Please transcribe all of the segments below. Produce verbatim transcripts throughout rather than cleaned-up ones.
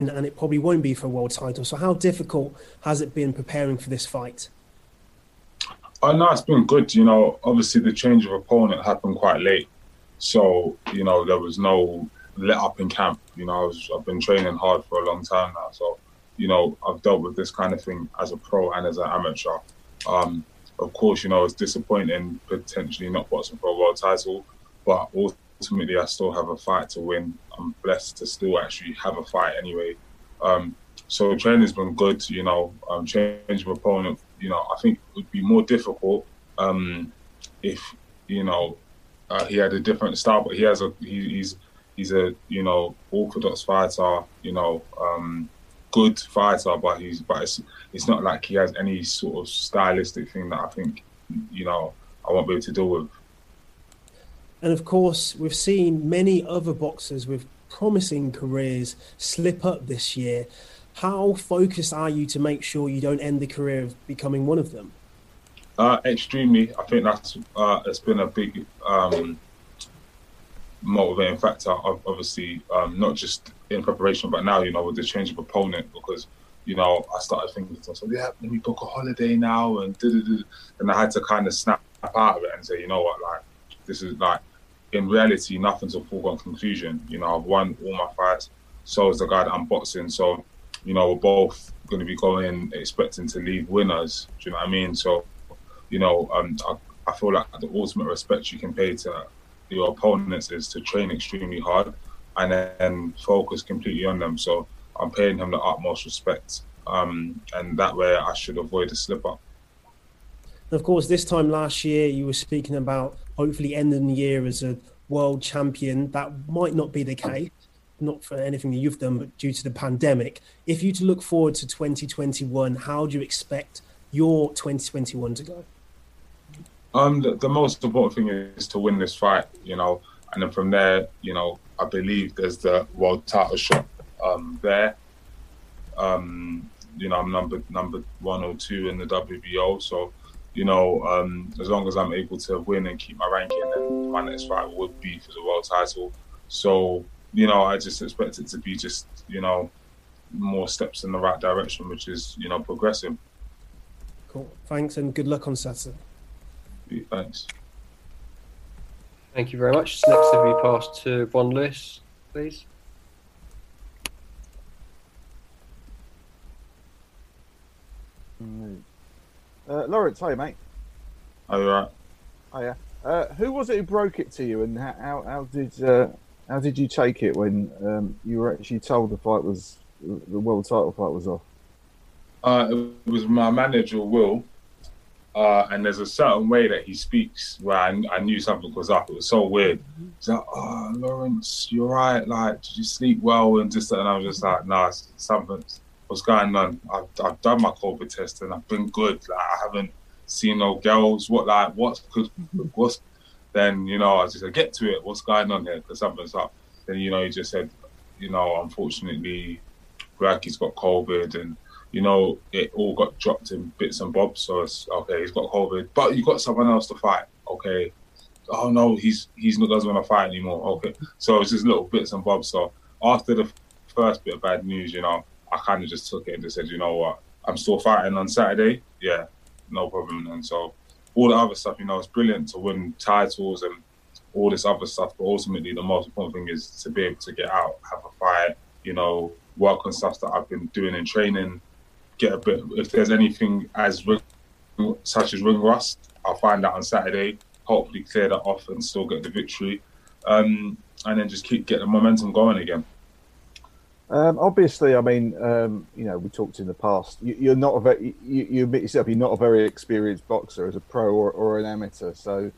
and it probably won't be for a world title. So how difficult has it been preparing for this fight? Oh, no, it's been good. You know, obviously the change of opponent happened quite late. So, you know, there was no let up in camp. You know, I was, I've been training hard for a long time now. So, you know, I've dealt with this kind of thing as a pro and as an amateur. Um, of course, you know, it's disappointing potentially not boxing for a world title, but also ultimately, I still have a fight to win. I'm blessed to still actually have a fight anyway. Um, so training's been good, you know, um, change of opponent. You know, I think it would be more difficult um, if, you know, uh, he had a different style, but he has a, he, he's, he's a, you know, orthodox fighter, you know, um, good fighter, but he's, but it's, it's not like he has any sort of stylistic thing that I think, you know, I won't be able to deal with. And of course, we've seen many other boxers with promising careers slip up this year. How focused are you to make sure you don't end the career of becoming one of them? Uh, extremely. I think that's uh, it's been a big um, motivating factor, obviously, um, not just in preparation, but now, you know, with the change of opponent, because, you know, I started thinking to myself, yeah, let me book a holiday now, and da-da-da. And I had to kind of snap out of it and say, you know what, like, this is like, in reality, nothing's a foregone conclusion. You know, I've won all my fights. So is the guy that I'm boxing. So, you know, we're both going to be going expecting to leave winners. Do you know what I mean? So, you know, um, I, I feel like the ultimate respect you can pay to your opponents is to train extremely hard and then focus completely on them. So I'm paying him the utmost respect. Um, and that way I should avoid a slip up. Of course, this time last year, you were speaking about hopefully ending the year as a world champion. That might not be the case, not for anything that you've done, but due to the pandemic. If you to look forward to twenty twenty-one, how do you expect your twenty twenty-one to go? Um, the, the most important thing is to win this fight, you know, and then from there, you know, I believe there's the world title shot um, there. Um, you know, I'm number number one or two in the W B O, so. You know, um, as long as I'm able to win and keep my ranking, then my next fight would be for the world title. So, you know, I just expect it to be just, you know, more steps in the right direction, which is, you know, progressing. Cool. Thanks and good luck on Saturday. Yeah, thanks. Thank you very much. Next, if we pass to Von Lewis, please. Mm. Uh, Lawrence, hi mate. Hi, you alright? Oh yeah. Uh, who was it who broke it to you, and how how, how did uh, how did you take it when um, you were actually told the fight was the world title fight was off? Uh, it was my manager, Will, uh, and there's a certain way that he speaks where I, I knew something was up. It was so weird. He's like, "Oh, Lawrence, you're right. Like, did you sleep well?" And just and I was just like, "Nah, something." What's going on? I've, I've done my COVID test and I've been good. Like, I haven't seen no girls. What, like, what's good? What's, then, you know, I just said, get to it. What's going on here? Because something's up. Then, you know, he just said, you know, unfortunately, Gracky's got COVID and, you know, it all got dropped in bits and bobs. So it's, okay, he's got COVID, but you got someone else to fight. Okay. Oh, no, he's, he's not, doesn't want to fight anymore. Okay. So it's just little bits and bobs. So after the first bit of bad news, you know, I kind of just took it and just said, you know what, I'm still fighting on Saturday. Yeah, no problem. And so all the other stuff, you know, it's brilliant to win titles and all this other stuff. But ultimately, the most important thing is to be able to get out, have a fight, you know, work on stuff that I've been doing in training, get a bit, if there's anything as such as ring rust, I'll find out on Saturday, hopefully clear that off and still get the victory. Um, and then just keep get the momentum going again. Um, obviously, I mean, um, you know, we talked in the past. You, you're not a very, you, you admit yourself, you're not a very experienced boxer as a pro or, or an amateur. So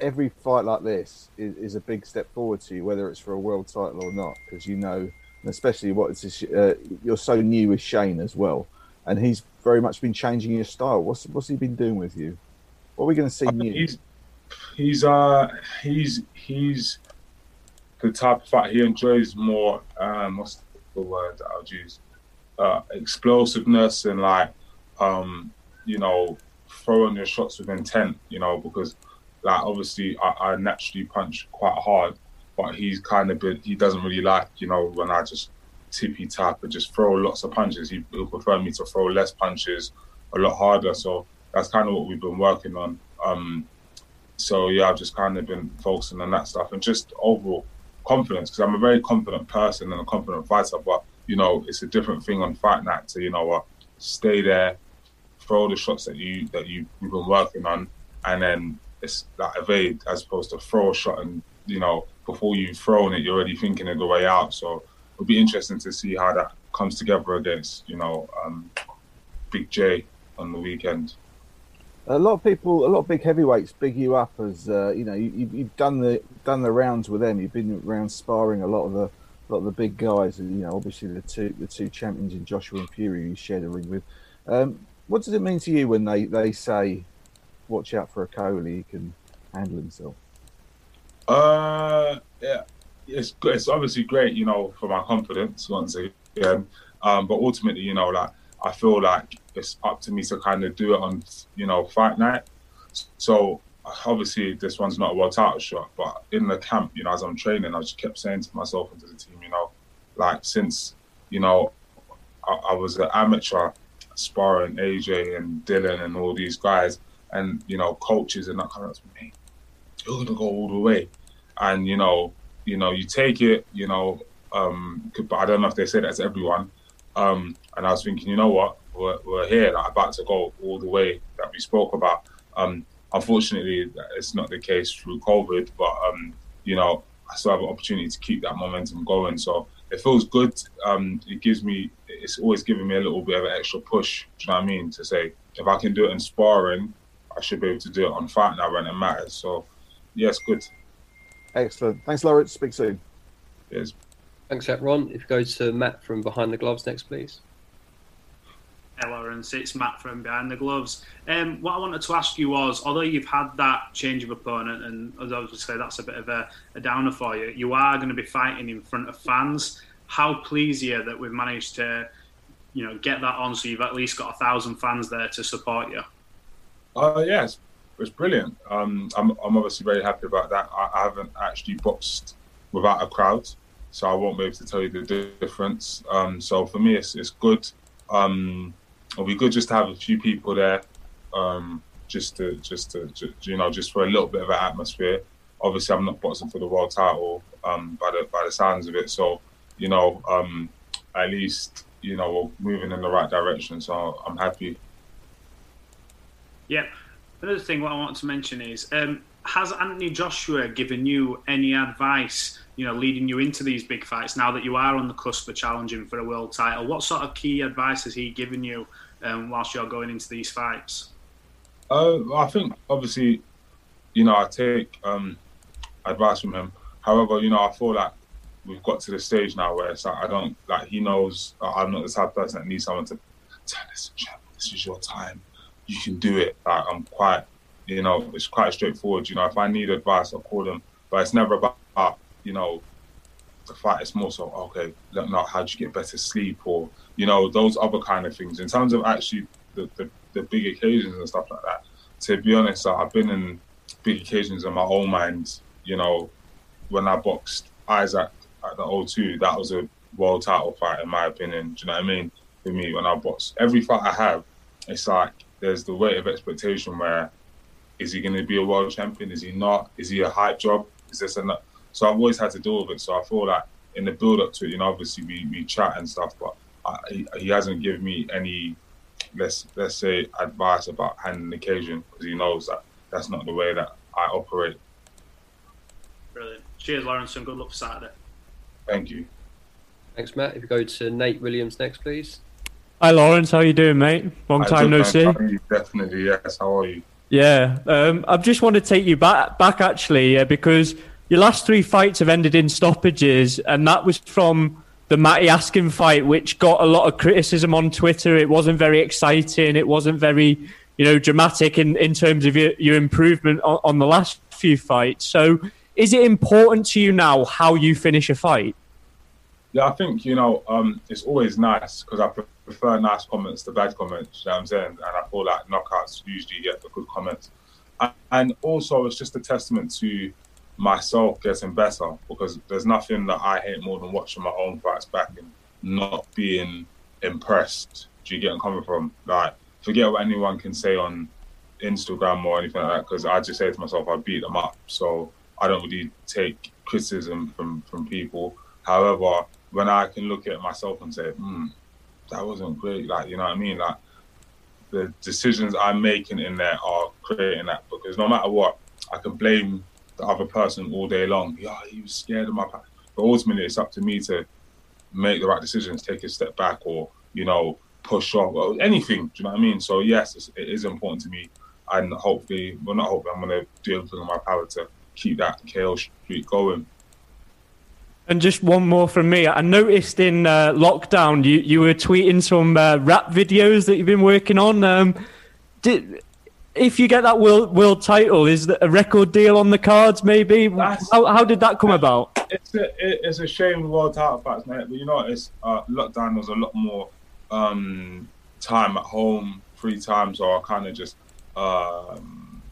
every fight like this is, is a big step forward to you, whether it's for a world title or not, because you know, and especially what it's this, uh, you're so new with Shane as well, and he's very much been changing your style. What's what's he been doing with you? What are we going to see I mean, new? He's he's uh, he's he's the type of fight he enjoys more. Um, what's the word that I would use, uh, explosiveness and like, um, you know, throwing your shots with intent, you know, because like, obviously I, I naturally punch quite hard, but he's kind of been, he doesn't really like, you know, when I just tippy tap and just throw lots of punches. He would prefer me to throw less punches, a lot harder. So that's kind of what we've been working on. Um, so yeah, I've just kind of been focusing on that stuff and just overall confidence, because I'm a very confident person and a confident fighter, but you know, it's a different thing on fight night to, you know what, uh, stay there, throw the shots that you that you, you've been working on, and then it's like evade, as opposed to throw a shot and, you know, before you've thrown it, you're already thinking of the way out. So it'll be interesting to see how that comes together against, you know, um, Big J on the weekend. A lot of people, a lot of big heavyweights, big you up as uh, you know. You, you've done the done the rounds with them. You've been around sparring a lot of the lot of the big guys, and you know, obviously the two the two champions in Joshua and Fury, you shared a ring with. Um, what does it mean to you when they, they say, "Watch out for Okolie, he can handle himself"? Uh, yeah, it's it's obviously great, you know, for my confidence once again. Um, but ultimately, you know, like, I feel like it's up to me to kind of do it on, you know, fight night. So obviously this one's not a world title shot, but in the camp, you know, as I'm training, I just kept saying to myself and to the team, you know, like, since, you know, I, I was an amateur sparring A J and Dylan and all these guys and, you know, coaches and that kind of thing, hey, you're going to go all the way. And, you know, you know, you take it, you know, um, but I don't know if they say that to everyone. Um, and I was thinking, you know what, we're, we're here, like, about to go all the way that we spoke about. Um, unfortunately, it's not the case through COVID, but, um, you know, I still have an opportunity to keep that momentum going. So it feels good. Um, it gives me, it's always giving me a little bit of an extra push, do you know what I mean? To say, if I can do it in sparring, I should be able to do it on fight night when it matters. So, yeah, it's good. Excellent. Thanks, Lawrence. Speak soon. Cheers. Thanks, Ron. If you go to Matt from Behind the Gloves next, please. Hey, Lawrence. It's Matt from Behind the Gloves. Um, what I wanted to ask you was, although you've had that change of opponent, and as I was going to say, that's a bit of a, a downer for you, you are going to be fighting in front of fans. How pleased are you that we've managed to, you know, get that on, so you've at least got a thousand fans there to support you? Uh, yeah, it's, it's brilliant. Um, I'm, I'm obviously very happy about that. I, I haven't actually boxed without a crowd, so I won't be able to tell you the difference. Um, so for me, it's, it's good. Um, it'll be good just to have a few people there, um, just to just to just, you know, just for a little bit of an atmosphere. Obviously, I'm not boxing for the world title, um, by the by the sounds of it. So, you know, um, at least, you know, we're moving in the right direction. So I'm happy. Yeah. Another thing what I want to mention is, um, has Anthony Joshua given you any advice, you know, leading you into these big fights now that you are on the cusp of challenging for a world title? What sort of key advice has he given you um, whilst you're going into these fights? Uh, I think, obviously, you know, I take um, advice from him. However, you know, I feel like we've got to the stage now where it's like, I don't, like, he knows I'm not the type of person that needs someone to tell us, this is your time. You can do it. Like, I'm quite, you know, it's quite straightforward. You know, if I need advice, I'll call them. But it's never about, you know, the fight. It's more so, okay, look, now, how do you get better sleep? Or, you know, those other kind of things. In terms of actually the, the, the big occasions and stuff like that, to be honest, like, I've been in big occasions in my own mind. You know, when I boxed Isaac at the O two, that was a world title fight, in my opinion. Do you know what I mean? For me, when I boxed, every fight I have, it's like, there's the weight of expectation where, is he going to be a world champion? Is he not? Is he a hype job? Is this and that? So I've always had to deal with it. So I feel like in the build up to it, you know, obviously we, we chat and stuff, but I, he hasn't given me any, let's let's say, advice about handling the occasion, because he knows that that's not the way that I operate. Brilliant. Cheers, Lawrence, and good luck for Saturday. Thank you. Thanks, Matt. If you go to Nate Williams next, please. Hi, Lawrence, how you doing, mate? Long time no see. Definitely, yes. How are you? Yeah, um, I just want to take you back, back actually, yeah, because your last three fights have ended in stoppages, and that was from the Matty Askin fight, which got a lot of criticism on Twitter. It wasn't very exciting. It wasn't very, you know, dramatic in, in terms of your, your improvement on, on the last few fights. So is it important to you now how you finish a fight? Yeah, I think, you know, um, it's always nice, because I prefer nice comments to bad comments, you know what I'm saying? And I feel like knockouts usually get the good comments. And also, it's just a testament to myself getting better, because there's nothing that I hate more than watching my own fights back and not being impressed. Do you get where I'm coming from? Like, forget what anyone can say on Instagram or anything like that, because I just say to myself, I beat them up. So I don't really take criticism from, from people. However, when I can look at myself and say, hmm, that wasn't great, like, you know what I mean? Like, the decisions I'm making in there are creating that, because no matter what, I can blame the other person all day long. Yeah, he was scared of my path. But ultimately, it's up to me to make the right decisions, take a step back, or, you know, push off, or anything, do you know what I mean? So, yes, it's, it is important to me. And hopefully, well, not hopefully, I'm going to do everything in my power to keep that K O streak going. And just one more from me. I noticed in uh, lockdown, you, you were tweeting some uh, rap videos that you've been working on. Um, did, if you get that world world title, is there a record deal on the cards, maybe? How, how did that come about? It's a, it's a shame the world title fights, mate. But you know, it's, uh, lockdown was a lot more um, time at home, free time, so I kind of just... Um,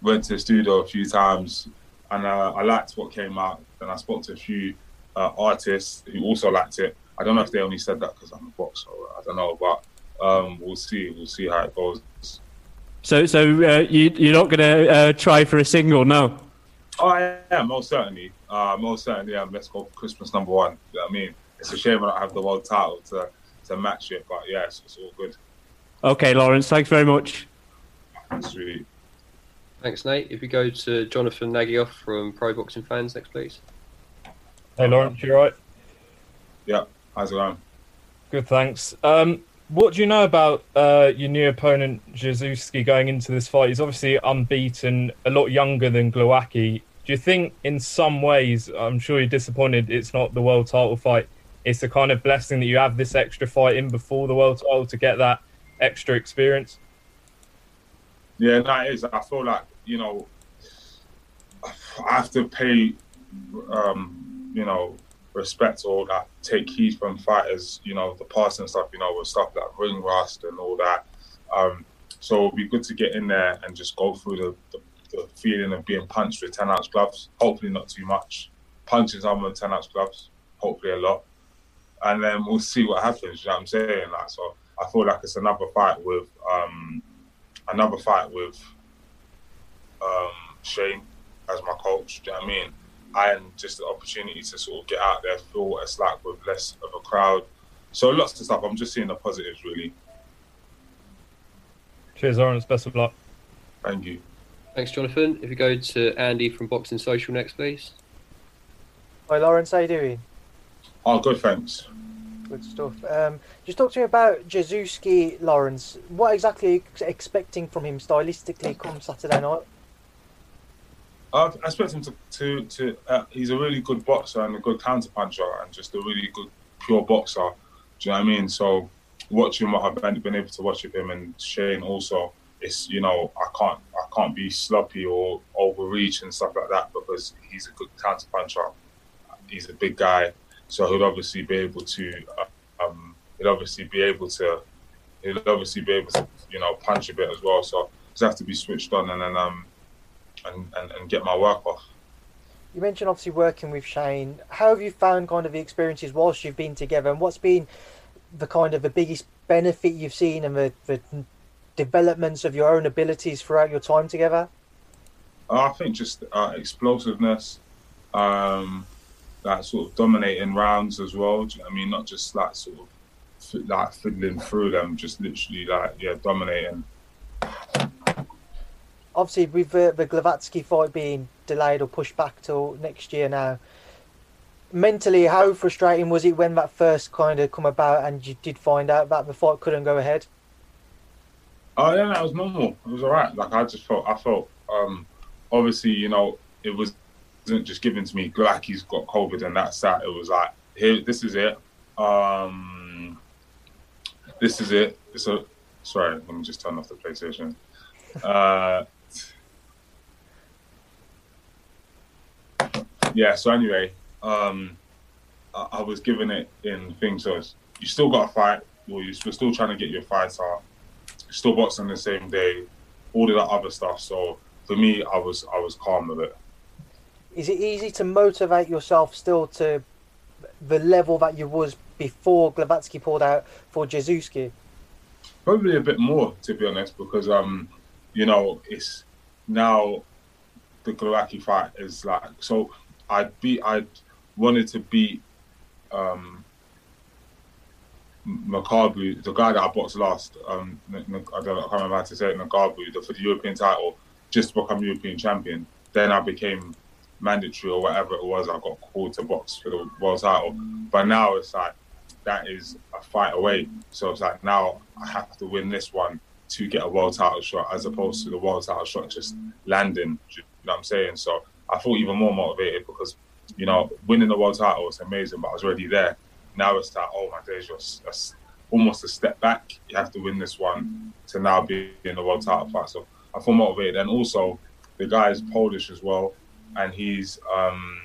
went to the studio a few times, and uh, I liked what came out. Then I spoke to a few uh, artists who also liked it. I don't know if they only said that because I'm a boxer. I don't know, but um, we'll see. We'll see how it goes. So, so uh, you you're not gonna uh, try for a single, no? Oh yeah, most certainly. Uh, most certainly. Yeah. Let's go for Christmas number one. You know what I mean, it's a shame I don't have the world title to to match it, but yeah, it's, it's all good. Okay, Lawrence, thanks very much. Sweet. Thanks, Nate. If we go to Jonathan Nagyoff from Pro Boxing Fans next, please. Hey, Lawrence, you all right? Yeah, how's it going? Good, thanks. Um, what do you know about uh, your new opponent, Jezewski, going into this fight? He's obviously unbeaten, a lot younger than Głowacki. Do you think in some ways, I'm sure you're disappointed it's not the world title fight, it's the kind of blessing that you have this extra fight in before the world title to get that extra experience? Yeah, that is. I feel like, you know, I have to pay, um, you know, respect to all that, take heed from fighters, you know, the past and stuff, you know, with stuff like ring rust and all that. Um, so it'd be good to get in there and just go through the, the, the feeling of being punched with ten ounce gloves. Hopefully not too much. Punching someone with ten ounce gloves, hopefully a lot. And then we'll see what happens, you know what I'm saying? Like, so I feel like it's another fight with um, another fight with um, Shane as my coach, do you know what I mean? And just the opportunity to sort of get out there, feel what it's like with less of a crowd. So lots of stuff. I'm just seeing the positives, really. Cheers, Lawrence. Best of luck. Thank you. Thanks, Jonathan. If you go to Andy from Boxing Social next, please. Hi, Lawrence. How you doing? Oh, good, thanks. Good stuff. Um, just talk to me about Jezewski, Lawrence. What exactly are you expecting from him stylistically come Saturday night? I expect him to... to, to uh, he's a really good boxer and a good counterpuncher and just a really good pure boxer. Do you know what I mean? So watching what I've been, been able to watch with him and Shane also, it's, you know, I can't I can't be sloppy or overreach and stuff like that, because he's a good counterpuncher. He's a big guy. So he'll obviously be able to, um, he'll obviously be able to, he'll obviously be able to, you know, punch a bit as well. So just have to be switched on and then, um, and, and, and get my work off. You mentioned obviously working with Shane. How have you found kind of the experiences whilst you've been together, and what's been the kind of the biggest benefit you've seen and the, the developments of your own abilities throughout your time together? I think just uh, explosiveness. Um, Like sort of dominating rounds as well. Do you know what I mean? Not just like sort of like fiddling through them, just literally like, yeah, dominating. Obviously, with uh, the Głowacki fight being delayed or pushed back till next year now, mentally, how frustrating was it when that first kind of come about and you did find out that the fight couldn't go ahead? Oh yeah, that was normal. It was alright. Like I just felt, I felt um, obviously, you know, it was. Wasn't just given to me, like he's got COVID and that's that. It was like, here, this is it. Um, this is it. It's a, sorry, let me just turn off the PlayStation. Uh, yeah, so anyway, um, I, I was given it in things. So you still got to fight, or you're still trying to get your fights out, still boxing the same day, all of that other stuff. So for me, I was, I was calm with it. Is it easy to motivate yourself still to the level that you was before Głowacki pulled out for Jezewski? Probably a bit more, to be honest, because um, you know, it's now the Głowacki fight is like, so I beat, I wanted to beat um, Makabu, the guy that I boxed last. Um, I don't know, I can't remember how to say it. Makabu, the, for the European title, just to become European champion. Then I became mandatory or whatever it was. I got called to box for the world title. But now it's like, that is a fight away. So it's like, now I have to win this one to get a world title shot, as opposed to the world title shot just landing. You know what I'm saying? So I felt even more motivated because, you know, winning the world title was amazing, but I was already there. Now it's like, oh my days, you're that's almost a step back. You have to win this one to now be in the world title fight. So I feel motivated. And also, the guy is Polish as well. And he's, um,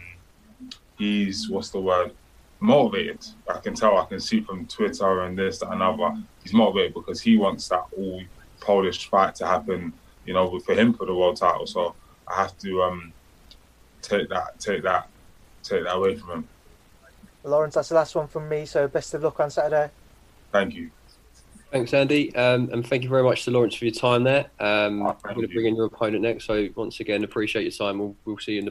he's, what's the word? Motivated. I can tell, I can see from Twitter and this, that, and other. He's motivated because he wants that all Polish fight to happen, you know, for him for the world title. So I have to um, take that, take that, take that away from him. Lawrence, that's the last one from me. So best of luck on Saturday. Thank you. Thanks, Andy, um, and thank you very much to Lawrence for your time there. Um, oh, I'm going to bring in your opponent next. So once again, appreciate your time. We'll, we'll see you in the.